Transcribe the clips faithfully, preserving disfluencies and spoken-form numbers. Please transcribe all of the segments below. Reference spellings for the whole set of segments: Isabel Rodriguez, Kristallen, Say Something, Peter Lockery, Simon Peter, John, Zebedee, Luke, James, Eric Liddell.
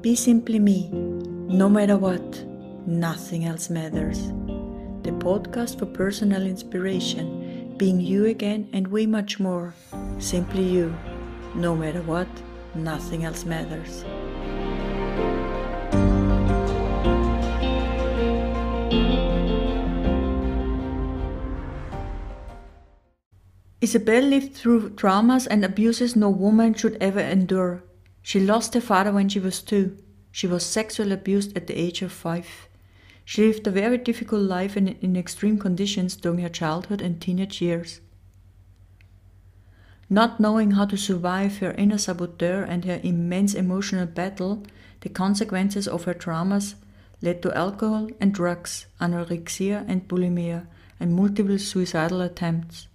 Be simply me, no matter what, nothing else matters. The podcast for personal inspiration, being you again and way much more. Simply you, no matter what, nothing else matters. Isabel lived through traumas and abuses no woman should ever endure. She lost her father when she was two. She was sexually abused at the age of five. She lived a very difficult life and in extreme conditions during her childhood and teenage years. Not knowing how to survive her inner saboteur and her immense emotional battle, the consequences of her traumas led to alcohol and drugs, anorexia and bulimia, and multiple suicidal attempts.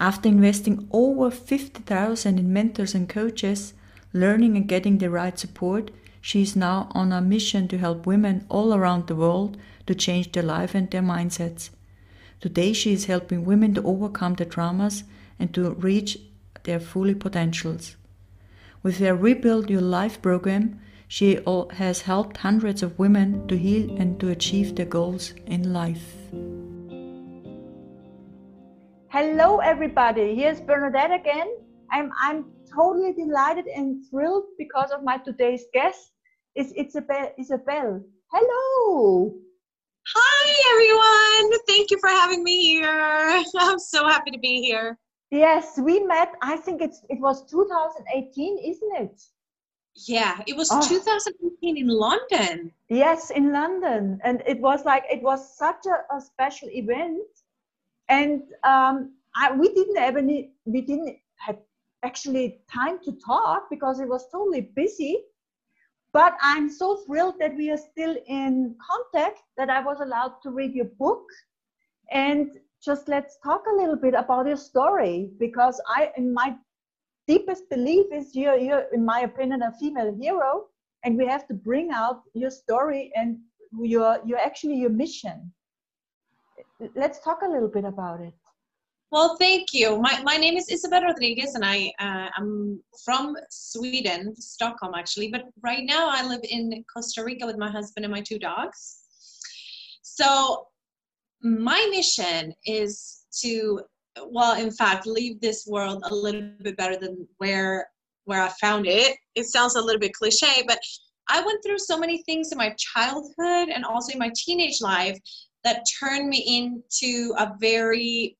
After investing over fifty thousand dollars in mentors and coaches, learning and getting the right support, she is now on a mission to help women all around the world to change their life and their mindsets. Today she is helping women to overcome their traumas and to reach their full potentials. With her Rebuild Your Life program, she has helped hundreds of women to heal and to achieve their goals in life. Hello everybody, here's Bernadette again. I'm, I'm totally delighted and thrilled because of my today's guest. It's Isabel. Isabel. Hello! Hi everyone! Thank you for having me here. I'm so happy to be here. Yes, we met, I think it's it was two thousand eighteen, isn't it? Yeah, it was oh. two thousand eighteen in London. Yes, in London. And it was like, it was such a, a special event. And um, I, we didn't ever need, we didn't have actually time to talk because it was totally busy. But I'm so thrilled that we are still in contact, that I was allowed to read your book. And just let's talk a little bit about your story, because I, in my deepest belief is you're, you're, in my opinion, a female hero, and we have to bring out your story and your, your actually your mission. Let's talk a little bit about it. Well, thank you. My my name is Isabel Rodriguez, and I uh, I'm from Sweden, Stockholm actually, but right now I live in Costa Rica with my husband and my two dogs. So my mission is to, well, in fact, leave this world a little bit better than where where I found it. It sounds a little bit cliche, but I went through so many things in my childhood and also in my teenage life that turned me into a very,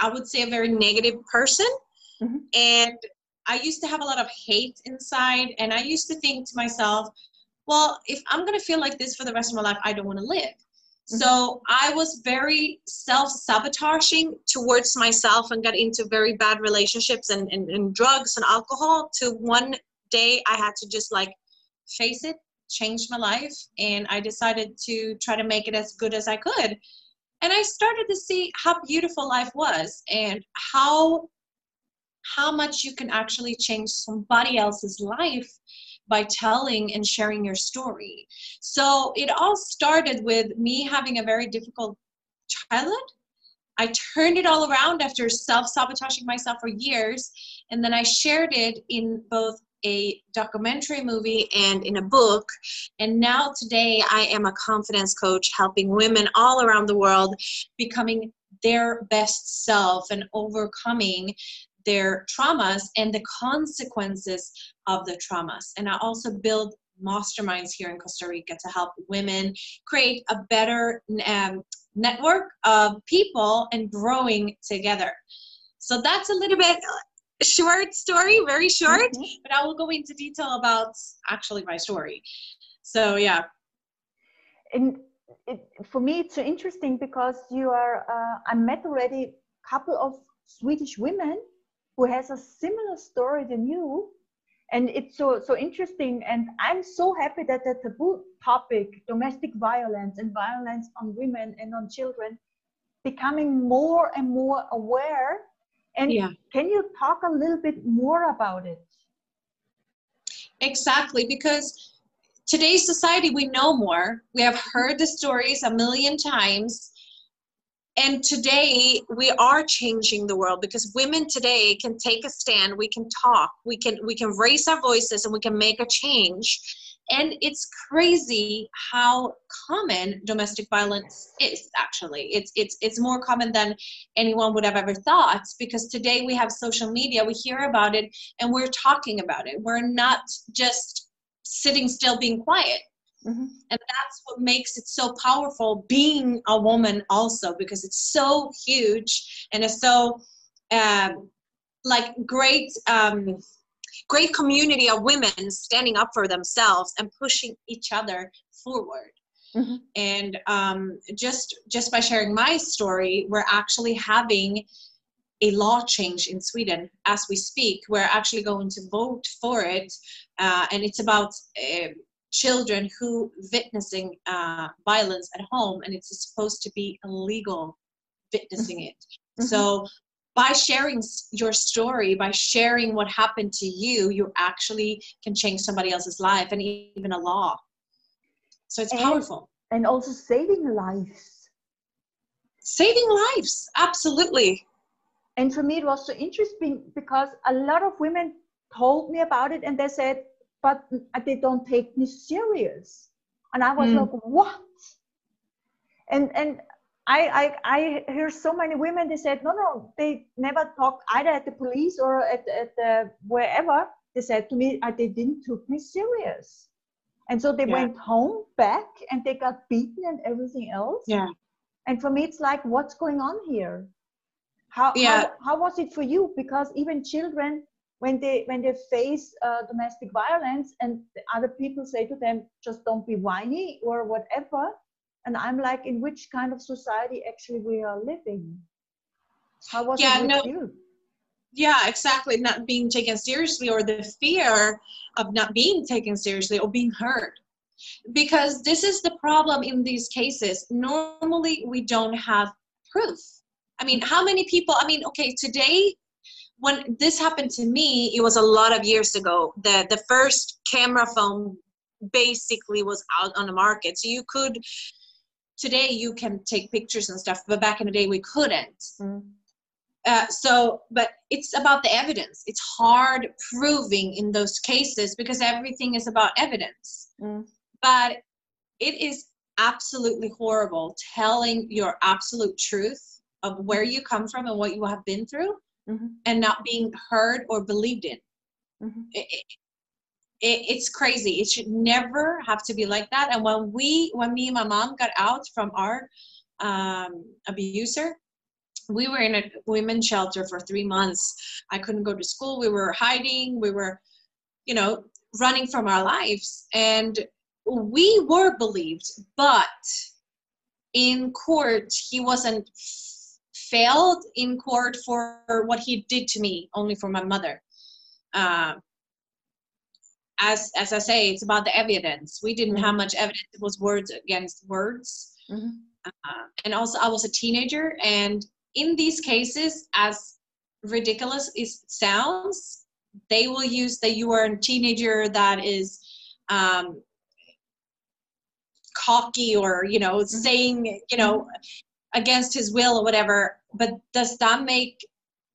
I would say a very negative person. Mm-hmm. And I used to have a lot of hate inside. And I used to think to myself, well, if I'm gonna feel like this for the rest of my life, I don't wanna live. Mm-hmm. So I was very self-sabotaging towards myself and got into very bad relationships and, and, and drugs and alcohol, to one day I had to just like face it, changed my life, and I decided to try to make it as good as I could. And I started to see how beautiful life was and how how much you can actually change somebody else's life by telling and sharing your story. So it all started with me having a very difficult childhood. I turned it all around after self-sabotaging myself for years, and then I shared it in both a documentary movie and in a book. And now today I am a confidence coach, helping women all around the world becoming their best self and overcoming their traumas and the consequences of the traumas. And I also build masterminds here in Costa Rica to help women create a better um, network of people and growing together. So that's a little bit short story, very short, mm-hmm. but I will go into detail about actually my story. So yeah. And it, for me, it's so interesting because you are, uh, I met already a couple of Swedish women who has a similar story than you. And it's so, so interesting. And I'm so happy that the taboo topic, domestic violence and violence on women and on children, becoming more and more aware. And yeah. Can you talk a little bit more about it? Exactly, because today's society, we know more. We have heard the stories a million times. And today we are changing the world, because women today can take a stand, we can talk, we can we can raise our voices, and we can make a change. And it's crazy how common domestic violence is, actually. It's, it's, it's more common than anyone would have ever thought, because today we have social media, we hear about it, and we're talking about it. We're not just sitting still being quiet. Mm-hmm. And that's what makes it so powerful, being a woman also, because it's so huge, and it's so, um, like, great... Um, great community of women standing up for themselves and pushing each other forward. Mm-hmm. And um, just just by sharing my story, we're actually having a law change in Sweden as we speak. We're actually going to vote for it, uh, and it's about uh, children who witnessing uh, violence at home, and it's supposed to be illegal witnessing mm-hmm. it. Mm-hmm. So by sharing your story, by sharing what happened to you, you actually can change somebody else's life and even a law. So it's and, powerful. And also saving lives. Saving lives, absolutely. And for me, it was so interesting, because a lot of women told me about it and they said, but they don't take me serious. And I was mm. like, what? And, and, I, I, I hear so many women, they said, no, no, they never talked either at the police or at, at the wherever. They said to me, they didn't took me serious. And so they yeah. went home back and they got beaten and everything else. Yeah. And for me, it's like, what's going on here? How, yeah. how, how was it for you? Because even children, when they, when they face uh, domestic violence and other people say to them, just don't be whiny or whatever. And I'm like, in which kind of society actually we are living? How was yeah, it with no, you? Yeah, exactly. Not being taken seriously, or the fear of not being taken seriously or being heard. Because this is the problem in these cases. Normally, we don't have proof. I mean, how many people, I mean, okay, today, when this happened to me, it was a lot of years ago, the, the first camera phone basically was out on the market. So you could... Today you can take pictures and stuff, but back in the day we couldn't. Mm. Uh, so, but it's about the evidence. It's hard proving in those cases because everything is about evidence. Mm. But it is absolutely horrible telling your absolute truth of where you come from and what you have been through mm-hmm. and not being heard or believed in. Mm-hmm. it, it, It's crazy. It should never have to be like that. And when we, when me and my mom got out from our um, abuser, we were in a women's shelter for three months. I couldn't go to school. We were hiding. We were, you know, running from our lives. And we were believed, but in court, he wasn't failed in court for what he did to me, only for my mother. Uh, As, as I say, it's about the evidence. We didn't mm-hmm. have much evidence. It was words against words. Mm-hmm. Uh, and also, I was a teenager. And in these cases, as ridiculous as it sounds, they will use that you are a teenager that is um, cocky or, you know, mm-hmm. saying, you know, against his will or whatever. But does that make,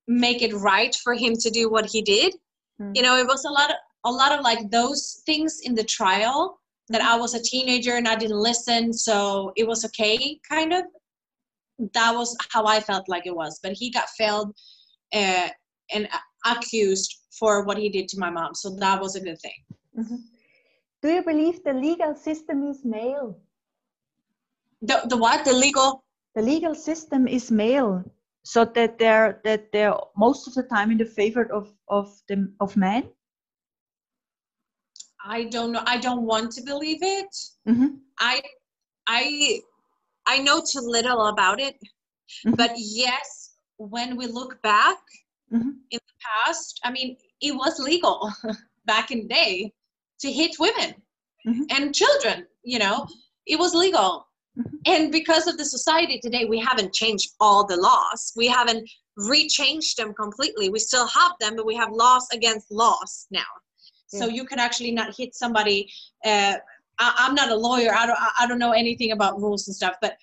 make it right for him to do what he did? Mm-hmm. You know, it was a lot of... a lot of like those things in the trial that I was a teenager and I didn't listen. So it was okay. Kind of, that was how I felt like it was, but he got failed uh, and accused for what he did to my mom. So that was a good thing. Mm-hmm. Do you believe the legal system is male? The, the what? The legal? The legal system is male. So that they're, that they're most of the time in the favor of, of the, of men. I don't know. I don't want to believe it. Mm-hmm. I, I, I know too little about it, mm-hmm. but yes, when we look back mm-hmm. in the past, I mean, it was legal back in the day to hit women mm-hmm. and children, you know, it was legal. Mm-hmm. And because of the society today, we haven't changed all the laws. We haven't rechanged them completely. We still have them, but we have laws against laws now. So you can actually not hit somebody. Uh, I, I'm not a lawyer. I don't, I don't know anything about rules and stuff, but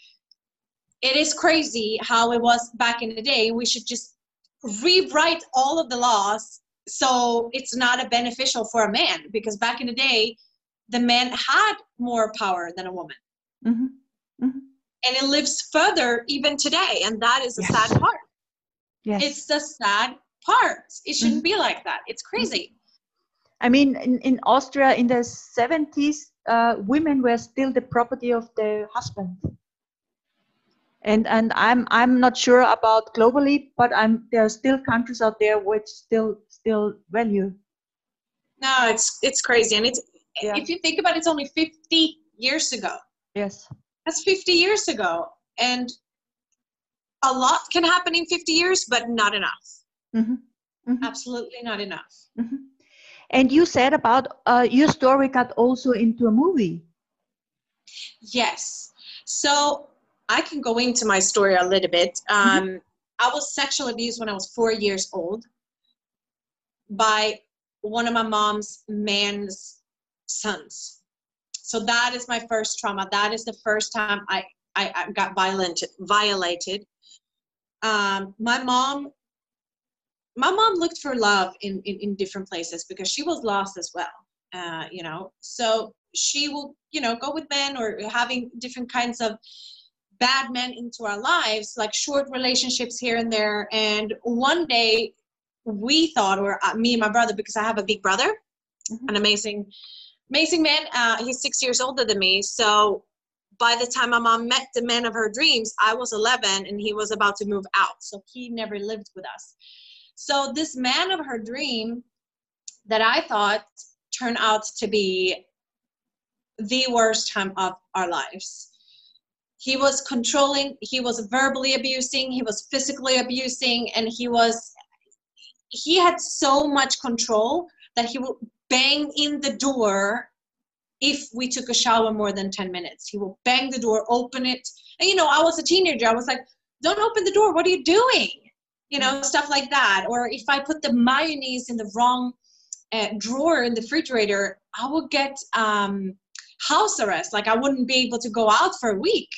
it is crazy how it was back in the day. We should just rewrite all of the laws so it's not a beneficial for a man, because back in the day, the man had more power than a woman. Mm-hmm. Mm-hmm. And it lives further even today. And that is a yes. sad part. Yes. It's the sad part. It shouldn't mm-hmm. be like that. It's crazy. I mean, in, in Austria in the seventies, uh, women were still the property of the husband. And and I'm I'm not sure about globally, but I'm there are still countries out there which still still value. No, it's it's crazy, and it's yeah. if you think about it, it's only fifty years ago. Yes, that's fifty years ago, and a lot can happen in fifty years, but not enough. Mm-hmm. Mm-hmm. Absolutely not enough. Mm-hmm. And you said about uh, your story got also into a movie. Yes, so. I can go into my story a little bit. Um, mm-hmm. I was sexually abused when I was four years old by one of my mom's man's sons. So that is my first trauma. That is the first time I, I, I got violent, violated. Um, my mom, my mom looked for love in, in, in different places because she was lost as well, uh, you know. So she will, you know, go with men or having different kinds of bad men into our lives, like short relationships here and there. And one day we thought, or me and my brother, because I have a big brother, mm-hmm. an amazing, amazing man. Uh, he's six years older than me. So by the time my mom met the man of her dreams, I was eleven and he was about to move out. So he never lived with us. So this man of her dream that I thought turned out to be the worst time of our lives. He was controlling, he was verbally abusing, he was physically abusing, and he was, he had so much control that he would bang in the door if we took a shower more than ten minutes. He would bang the door, open it. And, you know, I was a teenager. I was like, don't open the door. What are you doing? You know, stuff like that. Or if I put the mayonnaise in the wrong uh, drawer in the refrigerator, I would get um, house arrest. Like I wouldn't be able to go out for a week.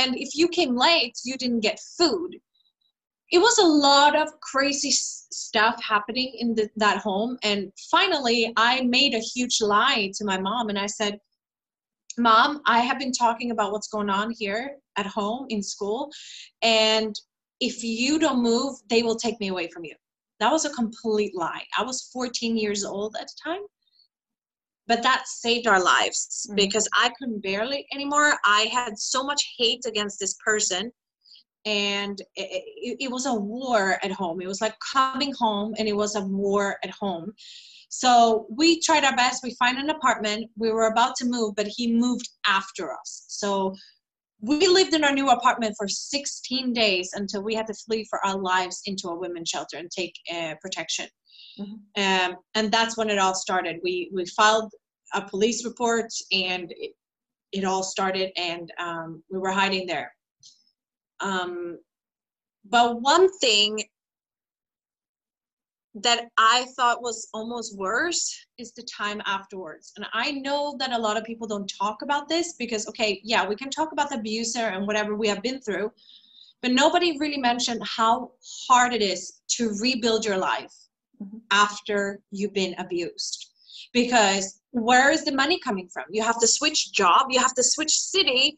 And if you came late, you didn't get food. It was a lot of crazy s- stuff happening in the, that home. And finally, I made a huge lie to my mom. And I said, Mom, I have been talking about what's going on here at home in school. And if you don't move, they will take me away from you. That was a complete lie. I was fourteen years old at the time. But that saved our lives mm. because I couldn't bear it anymore. I had so much hate against this person. And it, it was a war at home. It was like coming home and it was a war at home. So we tried our best. We found an apartment. We were about to move, but he moved after us. So we lived in our new apartment for sixteen days until we had to flee for our lives into a women's shelter and take uh, protection. Mm-hmm. Um, and that's when it all started. We we filed a police report, and it, it all started. And um, we were hiding there. Um, but one thing that I thought was almost worse is the time afterwards. And I know that a lot of people don't talk about this because, okay, yeah, we can talk about the abuser and whatever we have been through, but nobody really mentioned how hard it is to rebuild your life. Mm-hmm. After you've been abused, because where is the money coming from? You have to switch job, you have to switch city,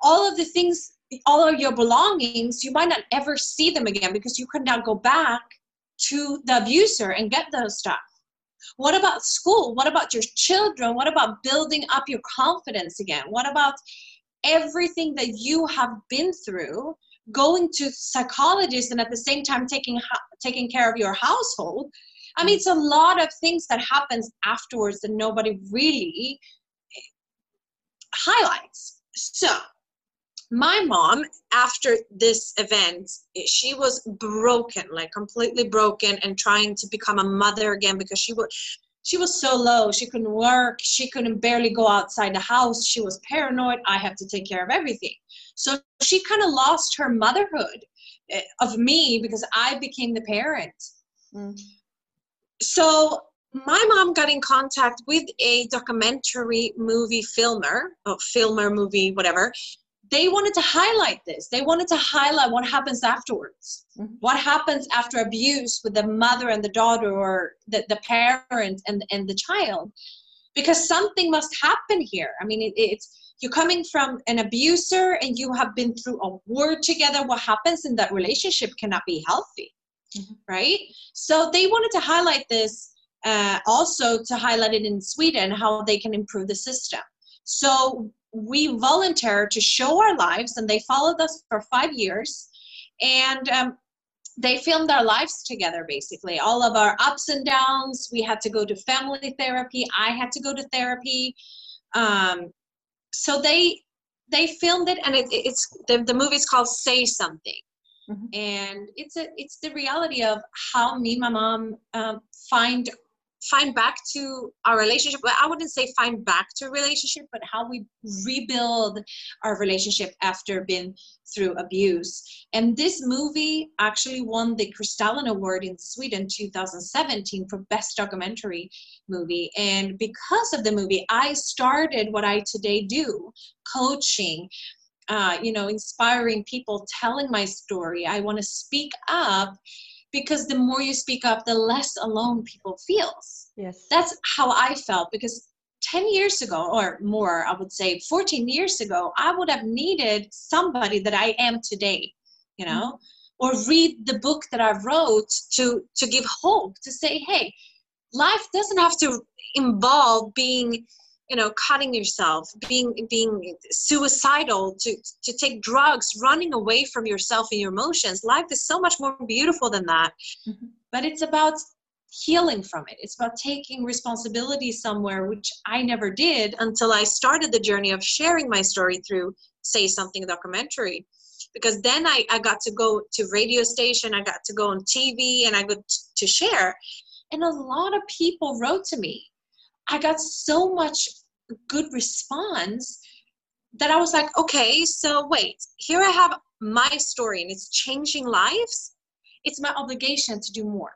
all of the things, all of your belongings, you might not ever see them again because you could not go back to the abuser and get those stuff. What about school? What about your children? What about building up your confidence again? What about everything that you have been through? Going to psychologists and at the same time taking taking care of your household. I mean, it's a lot of things that happens afterwards that nobody really highlights. So my mom, after this event, she was broken, like completely broken, and trying to become a mother again because she was she was so low. She couldn't work. She couldn't barely go outside the house. She was paranoid. I have to take care of everything. So she kind of lost her motherhood of me because I became the parent. Mm. So my mom got in contact with a documentary movie filmer, or filmer movie, whatever, they wanted to highlight this. They wanted to highlight what happens afterwards. Mm-hmm. What happens after abuse with the mother and the daughter, or the, the parent and, and the child. Because something must happen here. I mean, it, it's you're coming from an abuser and you have been through a war together. What happens in that relationship cannot be healthy, mm-hmm. right? So they wanted to highlight this, uh, also to highlight it in Sweden, how they can improve the system. So we volunteered to show our lives, and they followed us for five years. And um, they filmed our lives together, basically, all of our ups and downs. We had to go to family therapy. I had to go to therapy. Um, so they they filmed it, and it, it's the, the movie's called Say Something. Mm-hmm. And it's a it's the reality of how me and my mom um, find find back to our relationship. Well, I wouldn't say find back to a relationship, but how we rebuild our relationship after being through abuse. And this movie actually won the Kristallen Award in Sweden two thousand seventeen for best documentary movie. And because of the movie, I started what I today do, coaching, uh, you know, inspiring people, telling my story. I want to speak up, because the more you speak up, the less alone people feels. Yes. That's how I felt, because ten years ago, or more, I would say fourteen years ago, I would have needed somebody that I am today, you know, mm-hmm. or read the book that I wrote to, to give hope, to say, hey, life doesn't have to involve being, you know, cutting yourself, being being suicidal, to, to take drugs, running away from yourself and your emotions. Life is so much more beautiful than that. Mm-hmm. But it's about healing from it. It's about taking responsibility somewhere, which I never did until I started the journey of sharing my story through Say Something documentary. Because then I, I got to go to radio station, I got to go on T V, and I got to share. And a lot of people wrote to me. I got so much good response that I was like, okay, so wait, here I have my story and it's changing lives. It's my obligation to do more,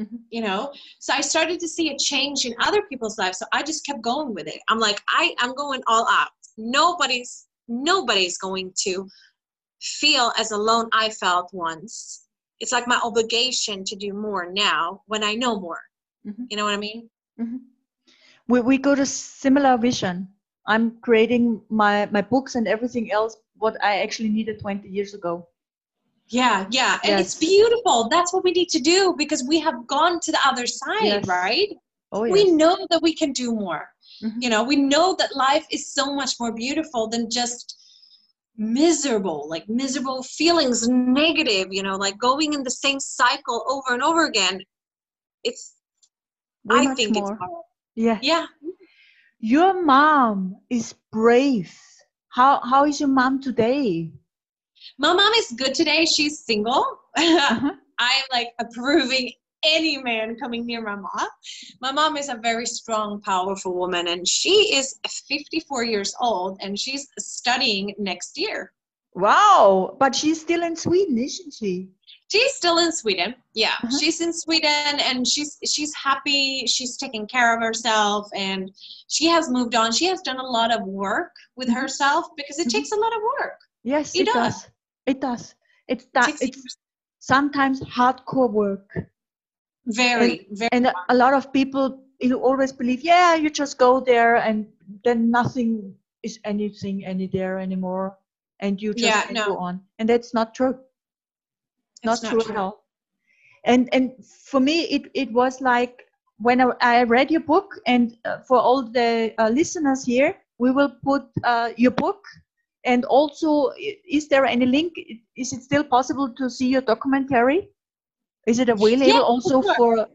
mm-hmm. you know? So I started to see a change in other people's lives. So I just kept going with it. I'm like, I am going all out. Nobody's, nobody's going to feel as alone I felt once. It's like my obligation to do more now when I know more, mm-hmm. you know what I mean? Mm-hmm. We we go to similar vision. I'm creating my, my books and everything else, what I actually needed twenty years ago. Yeah, yeah. And yes. It's beautiful. That's what we need to do, because we have gone to the other side, yes. right? Oh, yes. We know that we can do more. Mm-hmm. You know, we know that life is so much more beautiful than just miserable, like miserable feelings, negative, you know, like going in the same cycle over and over again. It's, We're I think more. It's hard. Yeah. Yeah. Your mom is brave. How how is your mom today? My mom is good today. She's single. Uh-huh. I'm like approving any man coming near my mom. My mom is a very strong, powerful woman, and she is fifty-four years old, and she's studying next year. Wow. But she's still in Sweden, isn't she? She's still in Sweden. Yeah, uh-huh. She's in Sweden, and she's she's happy. She's taking care of herself, and she has moved on. She has done a lot of work with mm-hmm. herself, because it mm-hmm. takes a lot of work. Yes, it, it does. does. It does. It's that. It it's sometimes hardcore work. Very, and, very. And hard. A lot of people who always believe, yeah, you just go there, and then nothing is anything any there anymore, and you just yeah, can no. go on, and that's not true. Not true at all. And and for me, it, it was like when I, I read your book, and uh, for all the uh, listeners here, we will put uh, your book. And also, is there any link? Is it still possible to see your documentary? Is it available yeah, also sure. for uh,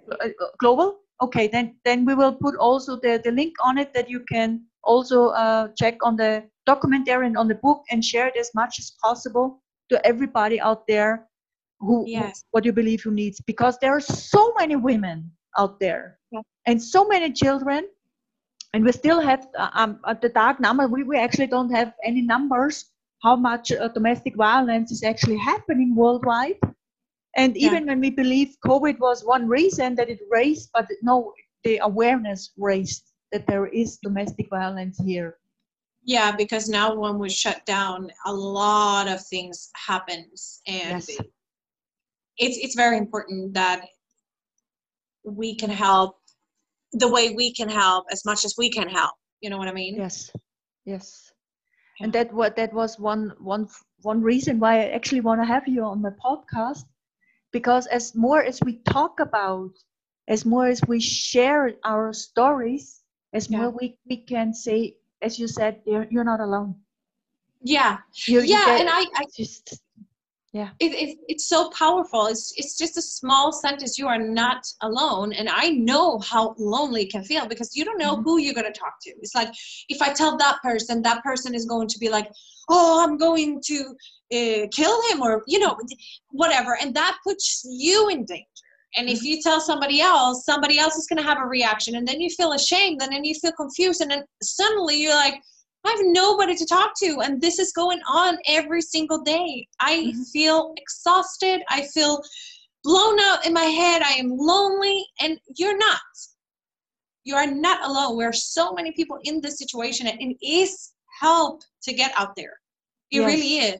global? Okay, then, then we will put also the, the link on it that you can also uh, check on the documentary and on the book, and share it as much as possible to everybody out there. Who, yes. who, what you believe who needs, because there are so many women out there yeah. and so many children, and we still have um, the dark number. We, we actually don't have any numbers, how much uh, domestic violence is actually happening worldwide. And yeah. even when we believe COVID was one reason that it raised, but no, the awareness raised that there is domestic violence here. Yeah, because now when we shut down, a lot of things happens, and yes. it's it's very important that we can help the way we can help as much as we can help. You know what I mean? Yes, yes. Yeah. And that what that was one one one reason why I actually want to have you on the podcast, because as more as we talk about, as more as we share our stories, as yeah. more we we can say. As you said, you're, you're not alone. Yeah. You, yeah. You get, and I, I just, yeah. It, it, it's so powerful. It's, it's just a small sentence. You are not alone. And I know how lonely it can feel, because you don't know mm-hmm. who you're going to talk to. It's like, if I tell that person, that person is going to be like, oh, I'm going to uh, kill him, or, you know, whatever. And that puts you in danger. And if you tell somebody else, somebody else is going to have a reaction, and then you feel ashamed, and then you feel confused, and then suddenly you're like, I have nobody to talk to, and this is going on every single day. I mm-hmm. feel exhausted. I feel blown out in my head. I am lonely, and you're not. You are not alone. There are so many people in this situation, and it is help to get out there. It yes. really is.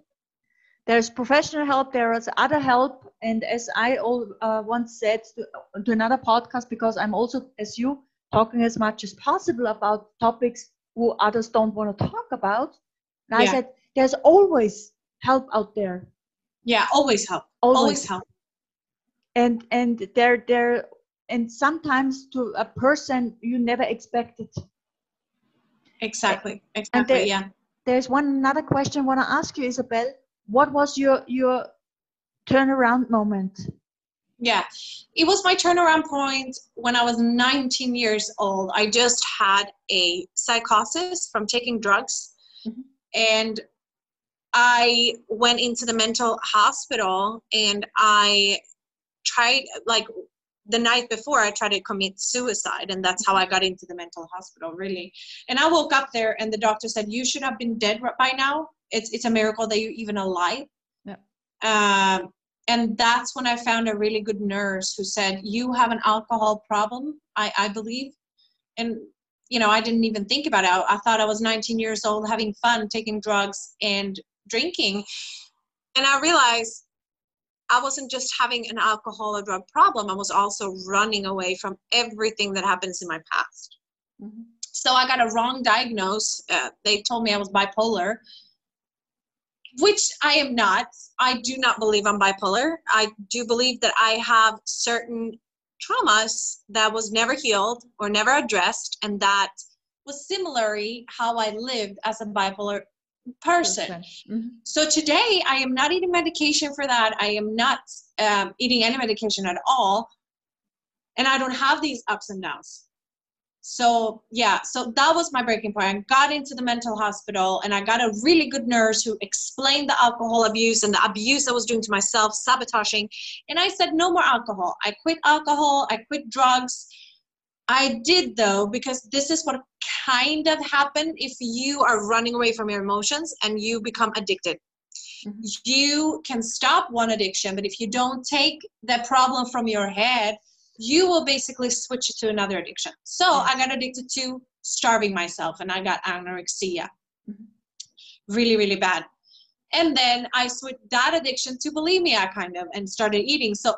There's professional help, there is other help, and as I all, uh, once said to, to another podcast, because I'm also, as you, talking as much as possible about topics who others don't want to talk about, and yeah. I said, there's always help out there. Yeah, always help. Always, always help. And and there, there, and sometimes to a person you never expected. Exactly, exactly, there, yeah. There's one another question I want to ask you, Isabel. What was your, your turnaround moment? Yeah, it was my turnaround point when I was nineteen years old. I just had a psychosis from taking drugs. Mm-hmm. And I went into the mental hospital, and I tried, like the night before, I tried to commit suicide. And that's how I got into the mental hospital, really. And I woke up there, and the doctor said, you should have been dead by now. It's it's a miracle that you're even alive. Yeah. Um, and that's when I found a really good nurse who said, you have an alcohol problem, I, I believe. And, you know, I didn't even think about it. I, I thought I was nineteen years old, having fun, taking drugs and drinking. And I realized I wasn't just having an alcohol or drug problem. I was also running away from everything that happens in my past. Mm-hmm. So I got a wrong diagnosis. Uh, they told me I was bipolar. Which I am not. I do not believe I'm bipolar. I do believe that I have certain traumas that was never healed or never addressed, and that was similarly how I lived as a bipolar person. Mm-hmm. So today I am not eating medication for that. I am not um, eating any medication at all, and I don't have these ups and downs. So yeah, so that was my breaking point. I got into the mental hospital, and I got a really good nurse who explained the alcohol abuse and the abuse I was doing to myself, sabotaging. And I said, no more alcohol. I quit alcohol. I quit drugs. I did, though, because this is what kind of happened if you are running away from your emotions and you become addicted. Mm-hmm. You can stop one addiction, but if you don't take that problem from your head, you will basically switch it to another addiction. So I got addicted to starving myself, and I got anorexia. Mm-hmm. Really, really bad. And then I switched that addiction to bulimia, kind of, and started eating. So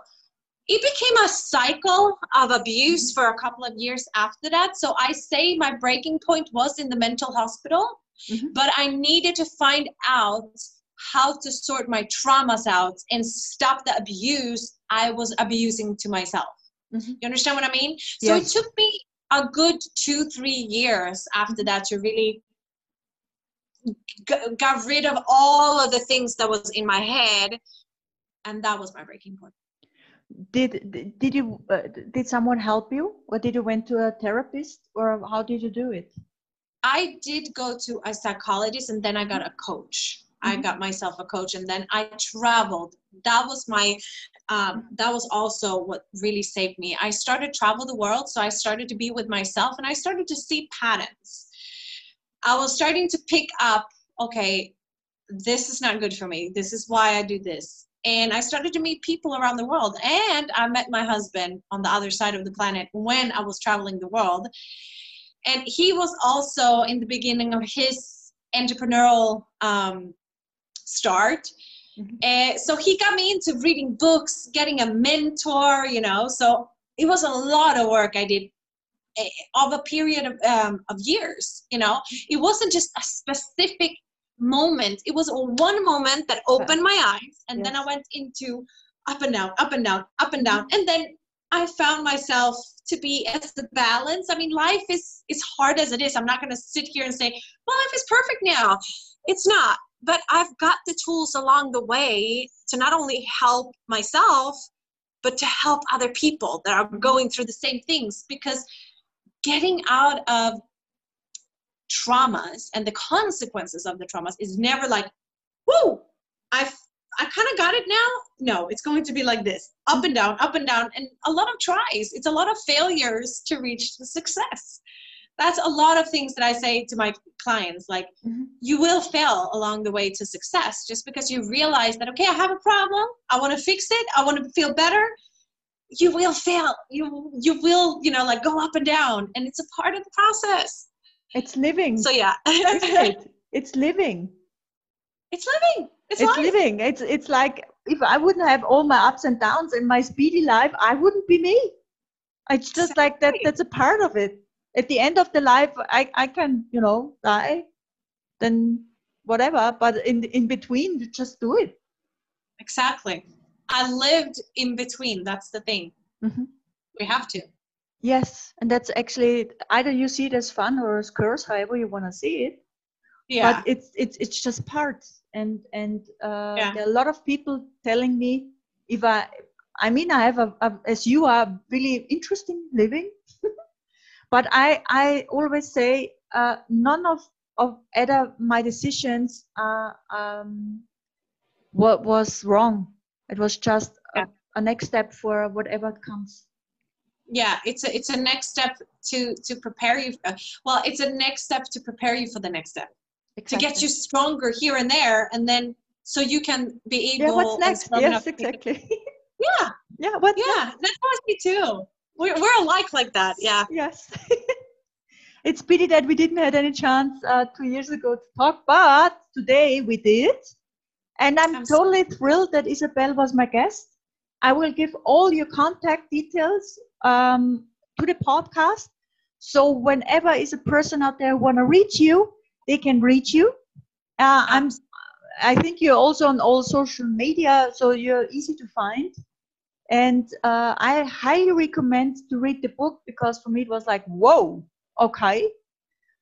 it became a cycle of abuse for a couple of years after that. So I say my breaking point was in the mental hospital, mm-hmm. but I needed to find out how to sort my traumas out and stop the abuse I was abusing to myself. You understand what I mean? So yes. It took me a good two, three years after that to really g- got rid of all of the things that was in my head, and that was my breaking point. Did did you uh, did someone help you, or did you went to a therapist, or how did you do it? I did go to a psychologist, and then I got a coach. Mm-hmm. I got myself a coach, and then I traveled. That was my. Um, that was also what really saved me. I started to travel the world, so I started to be with myself, and I started to see patterns. I was starting to pick up, okay, this is not good for me. This is why I do this. And I started to meet people around the world, and I met my husband on the other side of the planet when I was traveling the world. And he was also in the beginning of his entrepreneurial um, start. Mm-hmm. Uh, so he got me into reading books, getting a mentor, you know, so it was a lot of work I did uh, of a period of, um, of years, you know. It wasn't just a specific moment. It was one moment that opened my eyes, and yes. then I went into up and down, up and down, up and down. And then I found myself to be as the balance. I mean, life is, is hard as it is. I'm not going to sit here and say, well, life is perfect now. It's not. But I've got the tools along the way to not only help myself, but to help other people that are going through the same things. Because getting out of traumas and the consequences of the traumas is never like, whoo, I've I kind of got it now. No, it's going to be like this, up and down, up and down, and a lot of tries. It's a lot of failures to reach the success. That's a lot of things that I say to my clients, like, mm-hmm. you will fail along the way to success, just because you realize that, okay, I have a problem, I want to fix it, I want to feel better. You will fail. You, you will, you know, like, go up and down, and it's a part of the process. It's living. So, yeah. it? It's living. It's living. It's, it's living. It's it's like, if I wouldn't have all my ups and downs in my speedy life, I wouldn't be me. It's just exactly. like that. That's a part of it. At the end of the life, I, I can, you know, die, then whatever. But in in between, you just do it. Exactly. I lived in between. That's the thing. Mm-hmm. We have to. Yes. And that's actually, either you see it as fun or as curse, however you want to see it. Yeah. But it's, it's, it's just parts. And, and uh, yeah. there are a lot of people telling me, if I, I mean, I have a, a as you are, really interesting living. But I, I always say uh, none of, of either my decisions uh, um, what was wrong. It was just yeah. a, a next step for whatever comes. Yeah, it's a, it's a next step to, to prepare you. For, well, it's a next step to prepare you for the next step. Exactly. To get you stronger here and there. And then so you can be able. Yeah, what's next? Yes, exactly. Yeah. Yeah, what's yeah, next? That's what me too. We're, we're alike like that, yeah. Yes. It's pity that we didn't have any chance uh, two years ago to talk, but today we did. And I'm, I'm totally sorry. thrilled that Isabel was my guest. I will give all your contact details um, to the podcast. So whenever is a person out there want to reach you, they can reach you. Uh, I'm, I think you're also on all social media, so you're easy to find. And uh, I highly recommend to read the book, because for me it was like, whoa, okay.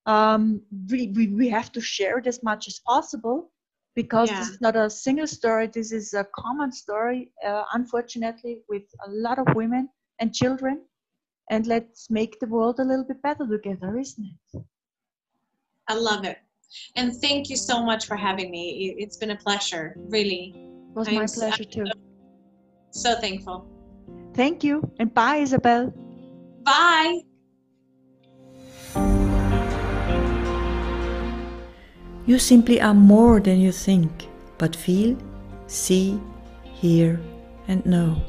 Um, we, we, we have to share it as much as possible, because yeah. this is not a single story. This is a common story, uh, unfortunately, with a lot of women and children. And let's make the world a little bit better together, isn't it? I love it. And thank you so much for having me. It's been a pleasure, really. It was I'm, my pleasure too. So thankful. Thank you. And bye, Isabel. Bye. You simply are more than you think, but feel, see, hear, and know.